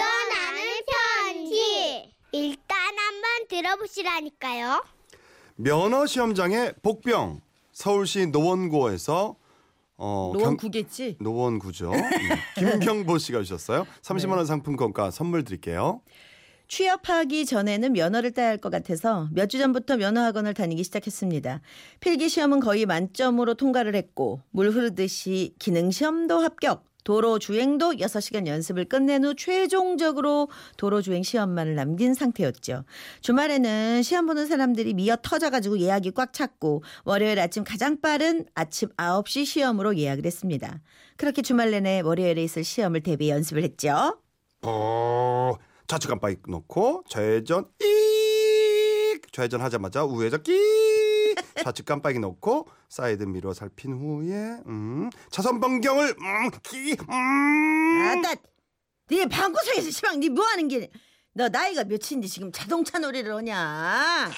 묻어나는 편지. 일단 한번 들어보시라니까요. 면허 시험장의 복병. 서울시 노원구에서 노원구겠지? 노원구죠. 김경보 씨가 주셨어요. 30만 원 상품권과 선물 드릴게요. 취업하기 전에는 면허를 따야 할 것 같아서 몇 주 전부터 면허학원을 다니기 시작했습니다. 필기시험은 거의 만점으로 통과를 했고 물 흐르듯이 기능시험도 합격, 도로주행도 6시간 연습을 끝낸 후 최종적으로 도로주행 시험만을 남긴 상태였죠. 주말에는 시험 보는 사람들이 미어 터져가지고 예약이 꽉 찼고 월요일 아침 가장 빠른 아침 9시 시험으로 예약을 했습니다. 그렇게 주말 내내 월요일에 있을 시험을 대비해 연습을 했죠. 좌측 깜빡이 놓고 좌회전 익, 좌회전 하자마자 우회전 끼, 좌측 깜빡이 놓고 사이드 미러 살핀 후에 차선 변경을 끼. 아따, 네 방구석에서 시방 네 뭐하는 게, 너 나이가 몇인데 지금 자동차 놀이를 하냐.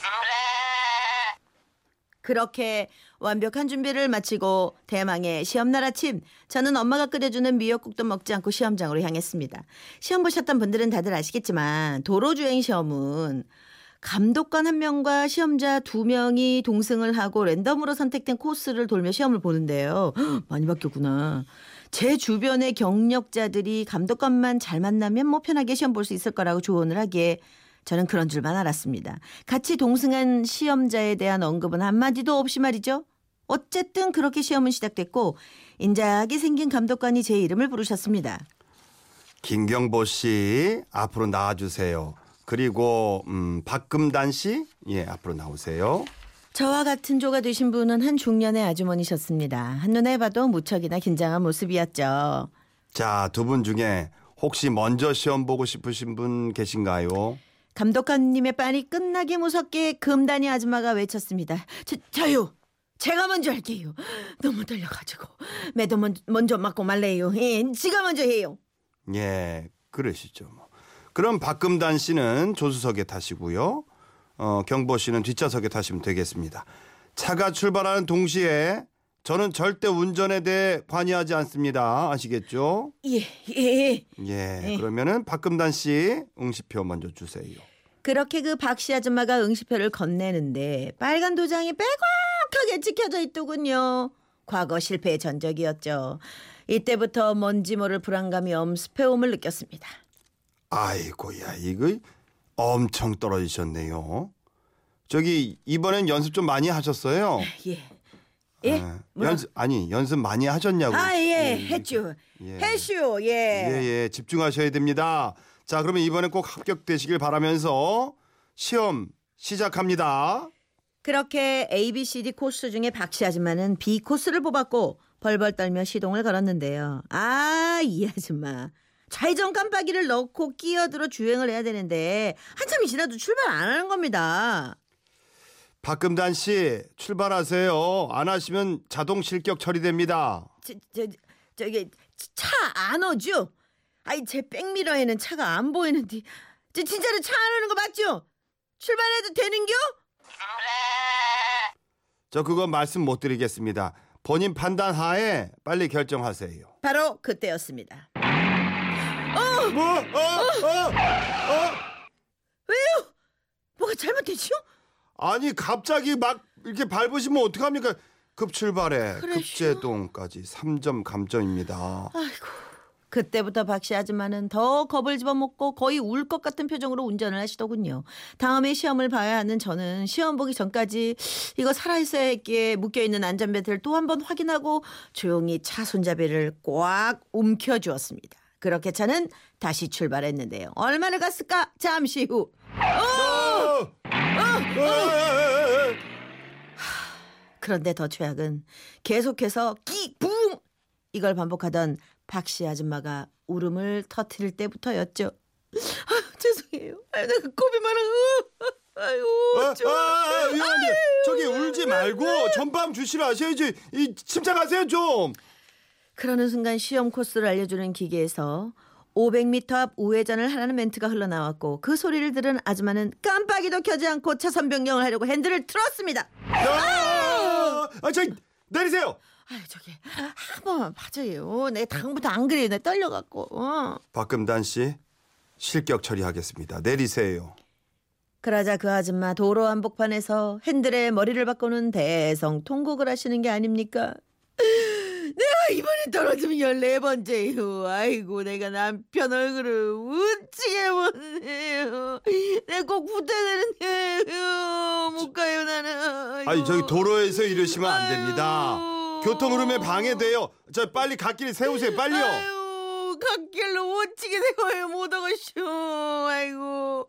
그렇게 완벽한 준비를 마치고 대망의 시험날 아침, 저는 엄마가 끓여주는 미역국도 먹지 않고 시험장으로 향했습니다. 시험 보셨던 분들은 다들 아시겠지만 도로주행 시험은 감독관 1명과 시험자 2명이 동승을 하고 랜덤으로 선택된 코스를 돌며 시험을 보는데요. 헉, 많이 바뀌었구나. 제 주변의 경력자들이 감독관만 잘 만나면 뭐 편하게 시험 볼 수 있을 거라고 조언을 하기에 저는 그런 줄만 알았습니다. 같이 동승한 시험자에 대한 언급은 한마디도 없이 말이죠. 어쨌든 그렇게 시험은 시작됐고 인자하게 생긴 감독관이 제 이름을 부르셨습니다. 김경보 씨, 앞으로 나와주세요. 그리고 박금단 씨, 예, 앞으로 나오세요. 저와 같은 조가 되신 분은 한 중년의 아주머니셨습니다. 한눈에 봐도 무척이나 긴장한 모습이었죠. 자, 두 분 중에 혹시 먼저 시험 보고 싶으신 분 계신가요? 감독관님의 빨이 끝나기 무섭게 금단이 아줌마가 외쳤습니다. 저요. 제가 먼저 할게요. 너무 떨려가지고. 매도 먼저 맞고 말래요. 예, 제가 먼저 해요. 예, 그러시죠. 그럼 박금단 씨는 조수석에 타시고요. 경보 씨는 뒷좌석에 타시면 되겠습니다. 차가 출발하는 동시에 저는 절대 운전에 대해 관여하지 않습니다. 아시겠죠? 예. 그러면은 박금단 씨 응시표 먼저 주세요. 그렇게 그 박씨 아줌마가 응시표를 건네는데 빨간 도장이 빼곡하게 찍혀져 있더군요. 과거 실패의 전적이었죠. 이때부터 뭔지 모를 불안감이 엄습해옴을 느꼈습니다. 아이고야, 이거 엄청 떨어지셨네요. 저기 이번엔 연습 좀 많이 하셨어요? 예? 아, 연습 많이 하셨냐고요? 했죠. 집중하셔야 됩니다. 자, 그러면 이번엔 꼭 합격되시길 바라면서 시험 시작합니다. 그렇게 ABCD 코스 중에 박씨 아줌마는 B 코스를 뽑았고 벌벌 떨며 시동을 걸었는데요. 아, 이 아줌마. 좌회전 깜빡이를 넣고 끼어들어 주행을 해야 되는데 한참이 지나도 출발 안 하는 겁니다. 박금단 씨, 출발하세요. 안 하시면 자동 실격 처리됩니다. 저기 차 안 오죠? 아니, 제 백미러에는 차가 안 보이는데 진짜로 차 안 오는 거 맞죠? 출발해도 되는겨? 저 그건 말씀 못 드리겠습니다. 본인 판단 하에 빨리 결정하세요. 바로 그때였습니다. 왜요? 뭐가 잘못됐죠? 아니, 갑자기 막 이렇게 밟으시면 어떡합니까? 급출발에 급제동까지 3점 감점입니다. 아이고. 그때부터 박씨 아줌마는 더 겁을 집어먹고 거의 울 것 같은 표정으로 운전을 하시더군요. 다음에 시험을 봐야 하는 저는 시험 보기 전까지 이거 살아있어야 했기에 묶여있는 안전벨트를 또 한 번 확인하고 조용히 차 손잡이를 꽉 움켜쥐었습니다. 그렇게 차는 다시 출발했는데요. 얼마나 갔을까? 잠시 후. 그런데 더 최악은 계속해서 끼, 붕! 이걸 반복하던 박씨 아줌마가 울음을 터뜨릴 때부터였죠. 아, 죄송해요. 아, 내가 겁이 많아. 아유, 위원님, 저기 울지 말고 전방 주시를 아셔야지. 침착하세요 좀. 그러는 순간 시험 코스를 알려주는 기계에서 500m 앞 우회전을 하라는 멘트가 흘러나왔고 그 소리를 들은 아줌마는 깜빡이도 켜지 않고 차선 변경을 하려고 핸들을 틀었습니다. 저기 내리세요. 저기 한 번만 봐줘요. 내가 당부터 안 그래요. 내 떨려갖고. 박금단 씨, 실격 처리하겠습니다. 내리세요. 그러자 그 아줌마 도로 한복판에서 핸들에 머리를 바꾸는 대성 통곡을 하시는 게 아닙니까? 내가 이번에 떨어지면 14번째요. 아이고 내가 남편 얼굴을 우찌게 못해요. 내가 꼭 부탁드리네요. 못 가요 나는. 아이고. 아니 저기 도로에서 이러시면 안 됩니다. 교통 흐름에 방해돼요. 저 빨리 갓길 세우세요. 빨리요. 아유, 갓길로 우찌게 세워요. 못 오겠쇼. 아이고.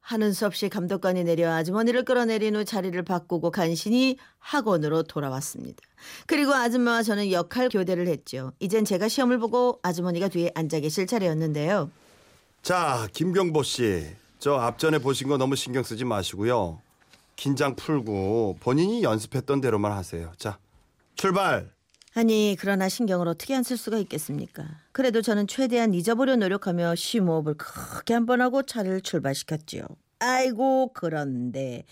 하는 수 없이 감독관이 내려 아주머니를 끌어내린 후 자리를 바꾸고 간신히 학원으로 돌아왔습니다. 그리고 아줌마와 저는 역할 교대를 했죠. 이젠 제가 시험을 보고 아주머니가 뒤에 앉아 계실 차례였는데요. 자, 김경보 씨. 저 앞전에 보신 거 너무 신경 쓰지 마시고요. 긴장 풀고 본인이 연습했던 대로만 하세요. 자, 출발! 아니 그러나 신경을 어떻게 안 쓸 수가 있겠습니까? 그래도 저는 최대한 잊어보려 노력하며 심호흡을 크게 한 번 하고 차를 출발시켰지요. 아이고 그런데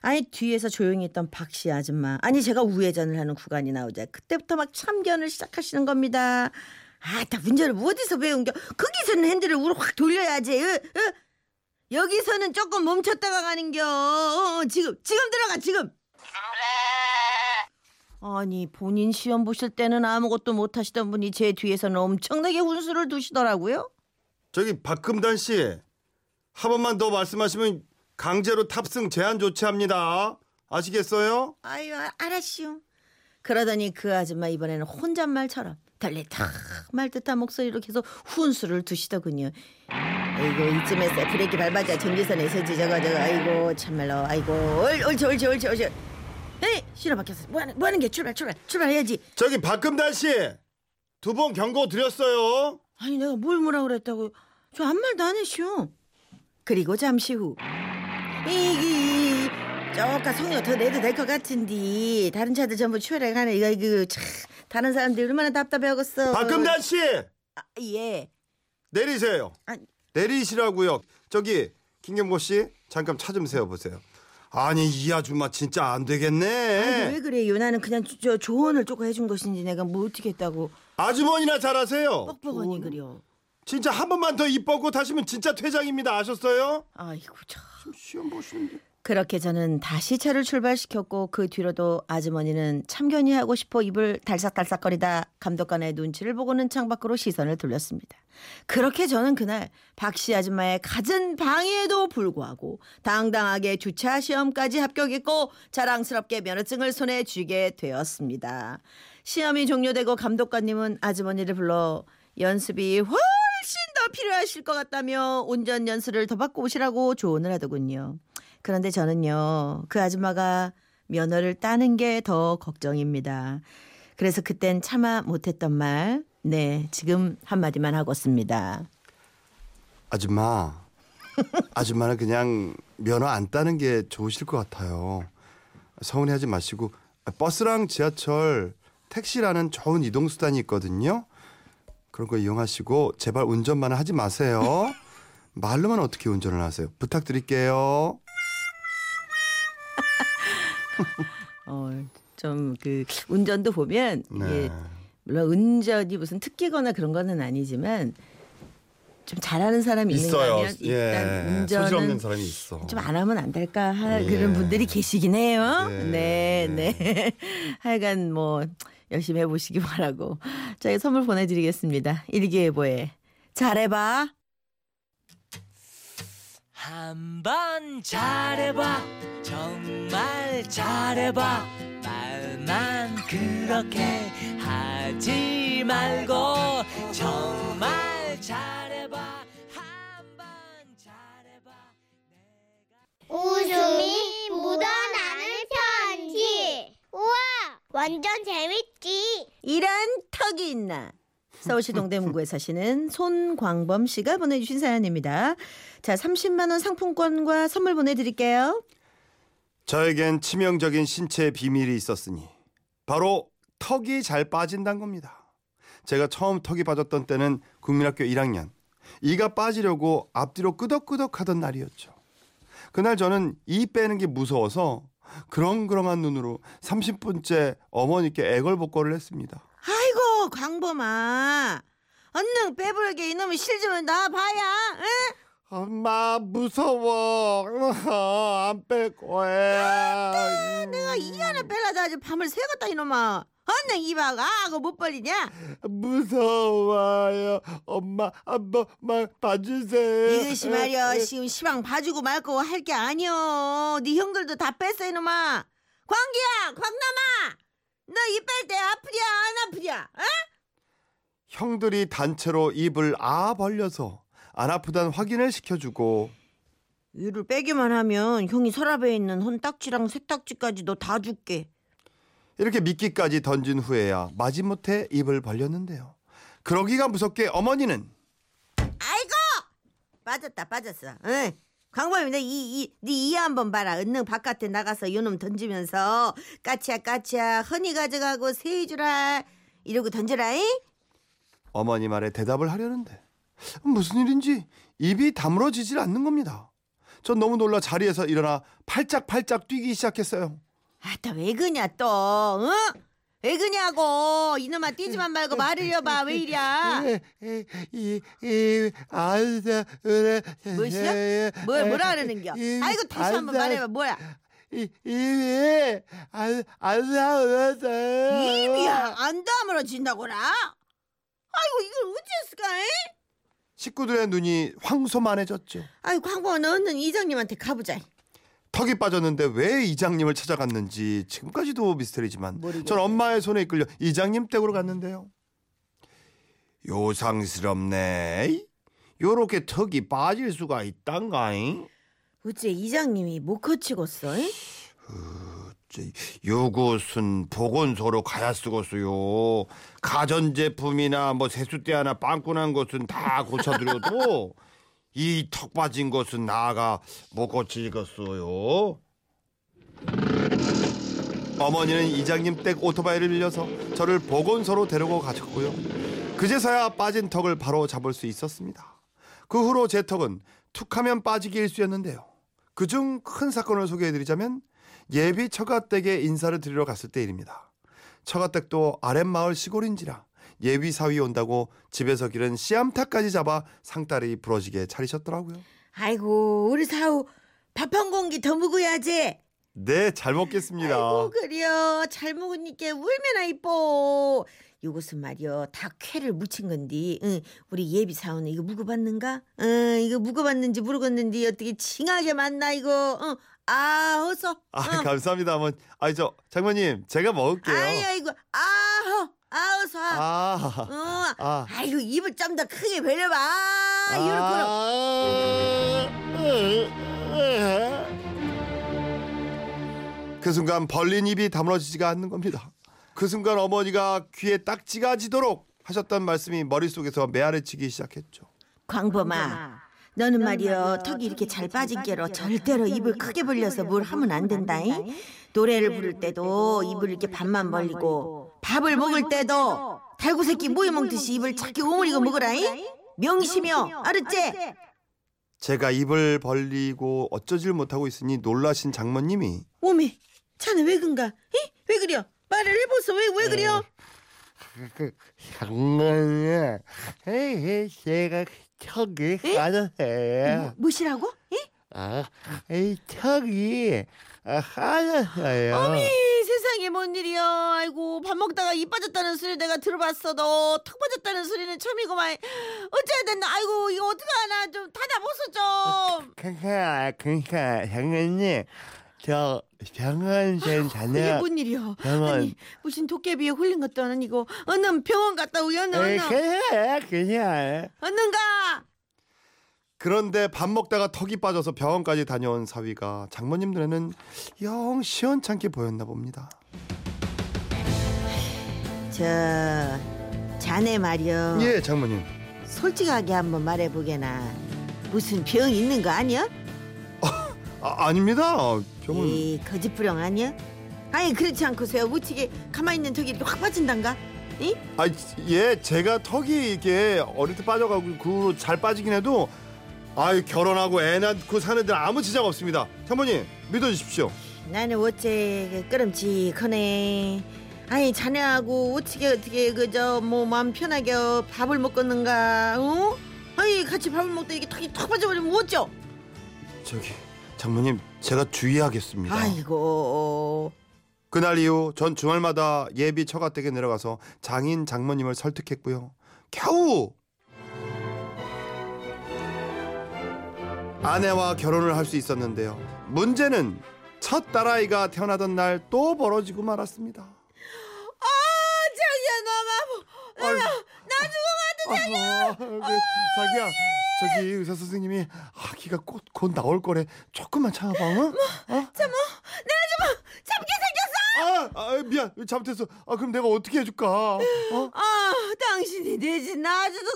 아니 뒤에서 조용히 있던 박씨 아줌마 아니 제가 우회전을 하는 구간이 나오자 그때부터 막 참견을 시작하시는 겁니다. 아, 나 운전을 어디서 배운 겨? 거기서는 핸들을 우로 확 돌려야지. 여기서는 조금 멈췄다가 가는 겨. 지금 들어가 지금. 아니 본인 시험 보실 때는 아무것도 못하시던 분이 제 뒤에서는 엄청나게 훈수를 두시더라고요. 저기 박금단 씨, 한 번만 더 말씀하시면 강제로 탑승 제한 조치합니다. 아시겠어요? 아유 알았시오. 그러더니 그 아줌마 이번에는 혼잣말처럼 달래탁 말 듯한 목소리로 계속 훈수를 두시더군요. 아이고 이쯤에서 브레이크 밟아자 전기선에서 지저거져. 아이고 참말로 아이고 옳지. 에이, 신호 바뀌었어. 뭐 하는 게 출발해야지. 저기 박금단 씨, 두 번 경고 드렸어요. 아니 내가 뭘 뭐라 그랬다고? 저 아무 말도 안 했슈. 그리고 잠시 후, 이기 저까 속력 더 내도 될 것 같은데 다른 차들 전부 출발하네. 이거 참 다른 사람들 얼마나 답답해하겠어. 박금단 씨, 아, 예. 내리세요. 아니. 내리시라고요. 저기 김경보 씨, 잠깐 차 좀 세워 보세요. 아니 이 아줌마 진짜 안 되겠네. 아니 왜 그래요? 나는 그냥 저 조언을 조금 해준 것인지 내가 뭐 어떻게 했다고. 아주머니나 잘하세요. 뻑뻑하니 그래요. 진짜 한 번만 더 입 벗고 타시면 진짜 퇴장입니다. 아셨어요? 아이고 참. 시험 보시는데. 그렇게 저는 다시 차를 출발시켰고 그 뒤로도 아주머니는 참견이 하고 싶어 입을 달싹달싹거리다 감독관의 눈치를 보고는 창밖으로 시선을 돌렸습니다. 그렇게 저는 그날 박씨 아줌마의 갖은 방해에도 불구하고 당당하게 주차 시험까지 합격했고 자랑스럽게 면허증을 손에 쥐게 되었습니다. 시험이 종료되고 감독관님은 아주머니를 불러 연습이 훨씬 더 필요하실 것 같다며 운전 연수를 더 받고 오시라고 조언을 하더군요. 그런데 저는요, 그 아줌마가 면허를 따는 게 더 걱정입니다. 그래서 그땐 차마 못했던 말, 네, 지금 한마디만 하고 있습니다. 아줌마, 아줌마는 그냥 면허 안 따는 게 좋으실 것 같아요. 서운해하지 마시고 버스랑 지하철, 택시라는 좋은 이동수단이 있거든요. 그런 거 이용하시고 제발 운전만 하지 마세요. 말로만 어떻게 운전을 하세요? 부탁드릴게요. 좀 그 운전도 보면 이게 물론 운전이 무슨 특기거나 그런 거는 아니지만 좀 잘하는 사람이 있어요. 있는 거면 일단 운전은 소질 없는 사람이 있어. 좀 안 하면 안 될까 할 그런 분들이 계시긴 해요. 네. 하여간 뭐 열심히 해보시기 바라고 저희 선물 보내드리겠습니다. 일기예보에 잘해봐. 한번 잘해봐. 정말 잘해봐. 말만 그렇게 하지 말고 정말 잘해봐. 한번 잘해봐. 내가 웃음이 묻어나는 편지. 우와 완전 재밌지. 이런 턱이 있나. 서울시 동대문구에 사시는 손광범 씨가 보내주신 사연입니다. 자, 30만 원 상품권과 선물 보내드릴게요. 저에겐 치명적인 신체 비밀이 있었으니 바로 턱이 잘 빠진다는 겁니다. 제가 처음 턱이 빠졌던 때는 국민학교 1학년. 이가 빠지려고 앞뒤로 끄덕끄덕 하던 날이었죠. 그날 저는 이 빼는 게 무서워서 그렁그렁한 눈으로 30분째 어머니께 애걸복걸을 했습니다. 아이고 광범아 얼른 빼부르게 이놈의 실 좀 놔봐야. 응? 엄마 무서워. 안 뺄 거야. 안 돼. 내가 이 안에 빼려서 아주 밤을 새웠다 이놈아. 언능 이봐가 하고 못 벌리냐? 무서워요. 엄마 한 번만 봐주세요. 이것이 말이야 지금 시방 봐주고 말고 할 게 아니오. 네 형들도 다 뺐어 이놈아. 광기야 광남아 너 입 뺄 때 아프랴 안 아프랴? 어? 형들이 단체로 입을 아 벌려서 안 아프단 확인을 시켜주고 이를 빼기만 하면 형이 서랍에 있는 혼딱지랑 색딱지까지 너 다 줄게. 이렇게 미끼까지 던진 후에야 마지못해 입을 벌렸는데요. 그러기가 무섭게 어머니는 아이고! 빠졌다 빠졌어. 응. 광범이 너 네 이 한번 봐라. 은능 바깥에 나가서 요놈 던지면서 까치야 까치야 허니 가져가고 새해 주라 이러고 던져라잉. 어머니 말에 대답을 하려는데 무슨 일인지 입이 다물어지질 않는 겁니다. 전 너무 놀라 자리에서 일어나 팔짝팔짝 뛰기 시작했어요. 아따 왜 그냐 또 응? 왜 그냐고 이놈아 뛰지만 말고 말을 여봐 왜 이랴. 뭐시야? 뭐라 그러는겨? 아이고 다시 한번 말해봐 뭐야? 입이 안 다물어져요. 입이 안 다물어진다고라? 아이고 이걸 어찌했을까? 식구들의 눈이 황소만해졌죠. 아이고 광범아 너는 이장님한테 가보자. 턱이 빠졌는데 왜 이장님을 찾아갔는지 지금까지도 미스터리지만 모르겠네. 전 엄마의 손에 이끌려 이장님 댁으로 갔는데요. 요상스럽네. 요렇게 턱이 빠질 수가 있단가잉. 어째 이장님이 못 거치겠어? 요곳은 보건소로 가야 쓰겠어요. 가전제품이나 뭐 세숫대 하나 빵꾸난 것은 다 고쳐드려도 이 턱 빠진 것은 나가 못 고치겠어요. 어머니는 이장님 댁 오토바이를 빌려서 저를 보건소로 데리고 가셨고요. 그제서야 빠진 턱을 바로 잡을 수 있었습니다. 그 후로 제 턱은 툭하면 빠지기 일쑤였는데요. 그중 큰 사건을 소개해드리자면 예비 처가댁에 인사를 드리러 갔을 때 일입니다. 처가댁도 아랫마을 시골인지라 예비 사위 온다고 집에서 기른 씨암탉까지 잡아 상다리 부러지게 차리셨더라고요. 아이고 우리 사우 밥 한 공기 더 먹어야지. 네 잘 먹겠습니다. 아이고 그래요 잘 먹으니까 얼마나 이뻐. 이것은 말이여 다 쾌를 묻힌 건디 응, 우리 예비 사우는 이거 묵어봤는가? 응, 이거 묵어봤는지 모르겠는데 어떻게 칭하게 맞나 이거. 응. 아 어서. 아 응. 감사합니다 어머니. 아이 저 장모님 제가 먹을게요. 아이고 아허. 아우서 아이고 입을 좀 더 크게 벌려봐. 그 순간 벌린 입이 다물어지지가 않는 겁니다. 그 순간 어머니가 귀에 딱지가 지도록 하셨던 말씀이 머릿속에서 메아리치기 시작했죠. 광범아 너는 말이여 턱이 이렇게 잘 빠진 게로 절대로 입을 크게 벌려서 뭘 하면 안 된다잉. 노래를 부를 때도 입을 이렇게 반만 벌리고 밥을 먹을 때도 달구새끼 모이 먹듯이 입을 작게 오므리고 먹으라잉. 명심이여 알았지? 제가 입을 벌리고 어쩌질 못하고 있으니 놀라신 장모님이 오메 자네 왜 그런가? 이? 왜 그려? 말을 해보소. 왜 그려? 장모님 제가 턱이 빠졌어요. 무엇이라고? 턱이 빠졌어요. 어미 세상에 뭔 일이야. 아이고 밥 먹다가 입 빠졌다는 소리 내가 들어봤어도 턱 빠졌다는 소리는 처음이고만. 어째야 됐나. 아이고 이거 어떡하나 좀 닫아보소 좀. 그니까 장모님 저 병원 좀 다녀. 이게 뭔 일이야. 병원. 아니 무슨 도깨비에 홀린 것도 아닌 이거 얼른 병원 갔다 오여. 그냥 얼른 가. 그런데 밥 먹다가 턱이 빠져서 병원까지 다녀온 사위가 장모님들에는 영 시원찮게 보였나 봅니다. 저 자네 말이여. 예 장모님. 솔직하게 한번 말해보게나. 무슨 병 있는 거 아니야? 아닙니다. 저는 이 거짓부령 아니야? 아니 그렇지 않고서요 무치게 가만히 있는 턱이 이렇게 확 빠진단가? 이? 아 예 제가 턱이 이게 어릴 때 빠져가고 그 잘 빠지긴 해도. 아유 결혼하고 애 낳고 사는 데는 아무 지장 없습니다. 장모님 믿어주십시오. 나는 어째 끄름직하네. 아니 자네하고 어떻게 그저 뭐 마음 편하게 밥을 먹겠는가? 어? 아니 같이 밥을 먹다 이게 턱이 턱 빠져버리면 뭐죠? 저기 장모님 제가 주의하겠습니다. 아이고. 그날 이후 전 주말마다 예비 처가댁에 내려가서 장인 장모님을 설득했고요. 겨우 아내와 결혼을 할 수 있었는데요. 문제는 첫 딸아이가 태어나던 날 또 벌어지고 말았습니다. 아 자기야 너무 나 죽어가도 자기야. 자기야 저기 의사 선생님이 아기가 곧 나올 거래. 조금만 참아봐. 어? 뭐, 참어? 내가 좀 참게 생겼어? 미안 잘못했어. 그럼 내가 어떻게 해줄까? 어? 당신이 내 집 낳아주든가.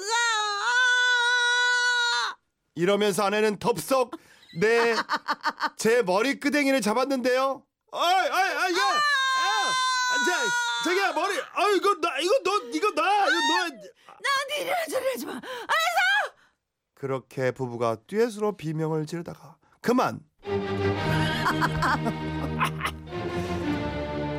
이러면서 아내는 덥석 제 머리끄댕이를 잡았는데요. 야! 자기야 머리. 나한테 이래라 저래라 하지 마. 알았어? 그렇게 부부가 듀엣으로 비명을 지르다가 그만.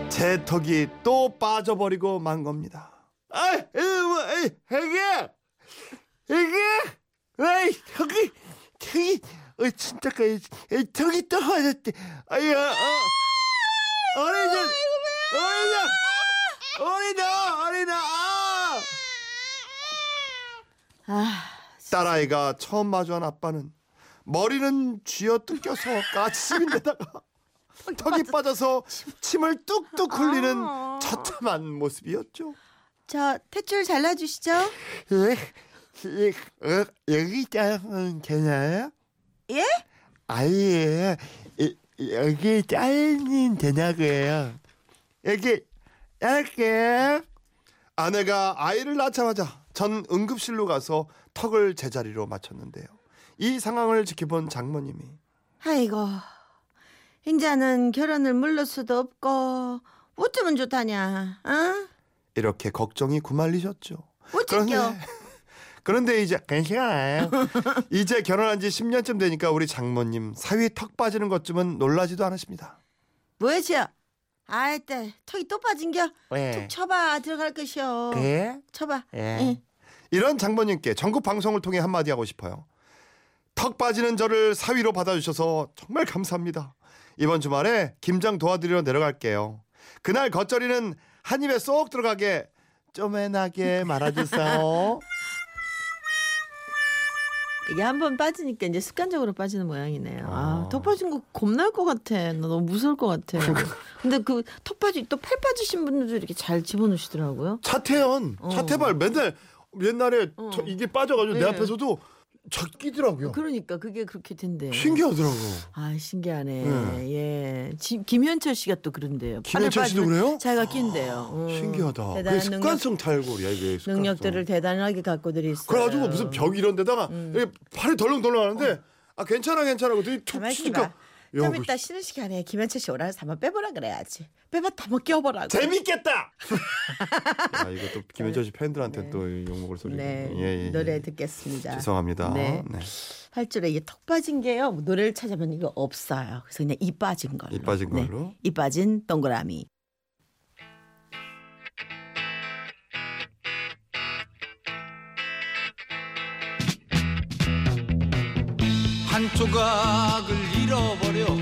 제 턱이 또 빠져버리고 만 겁니다. 턱이 진짜까지 턱이 떨어졌대. 어린아. 딸아이가 처음 마주한 아빠는 머리는 쥐어뜯겨서 까치심인데다가 턱이 빠져서 침을 뚝뚝 흘리는 처참한 모습이었죠. 저 탯줄 잘라주시죠. 여기 자르면 되나요? 예? 아예 여기 자르면 되냐고요. 여기 자를게요. 아내가 아이를 낳자마자 전 응급실로 가서 턱을 제자리로 맞췄는데요. 이 상황을 지켜본 장모님이 아이고 인자는 결혼을 물릴 수도 없고 어쩌면 좋다냐. 어? 이렇게 걱정이 구말리셨죠. 그런데 이제 괜찮아요. 이제 결혼한 지 10년쯤 되니까 우리 장모님 사위 턱 빠지는 것쯤은 놀라지도 않으십니다. 뭐였지요? 아이때 턱이 또 빠진겨? 예. 툭 쳐봐 들어갈 것이요. 예? 쳐봐. 예. 예. 이런 장모님께 전국 방송을 통해 한마디 하고 싶어요. 턱 빠지는 저를 사위로 받아주셔서 정말 감사합니다. 이번 주말에 김장 도와드리러 내려갈게요. 그날 겉절이는 한 입에 쏙 들어가게 쪼매나게 말아주세요. 이게 한번 빠지니까 이제 습관적으로 빠지는 모양이네요. 턱 빠진 거 겁날 것 같아. 나 너무 무서울 것 같아. 근데 그 턱 빠지 또 팔 빠지신 분들도 이렇게 잘 집어넣으시더라고요. 차태발 맨날 옛날에 이게 빠져가지고 네. 내 앞에서도 적 끼더라고요. 그러니까 그게 그렇게 된대요. 신기하더라고. 신기하네. 네. 예. 김현철 씨가 또 그런데요. 김현철 씨도 그래요? 자기가 낀대요. 신기하다. 그게 습관성 탈골이야 이게. 습관성. 능력들을 대단하게 갖고들이 있어요. 그래가지고 무슨 벽 이런 데다가 팔이 덜렁덜렁 하는데 괜찮아 그랬더니 툭 치니까. 좀 이따 쉬는 시간에 김현철 씨 오라서 한번 빼보라 그래야지. 빼봤다 한번 끼워보라고. 재밌겠다. 이거 또 김현철 씨 팬들한테 네. 또 욕먹을 소리. 네. 예. 노래 듣겠습니다. 죄송합니다. 네. 팔줄에 이게 턱 빠진 게요. 노래를 찾아보면 이거 없어요. 그래서 그냥 이 빠진 걸로. 네. 이 빠진 동그라미. 한 조각을 잃어버려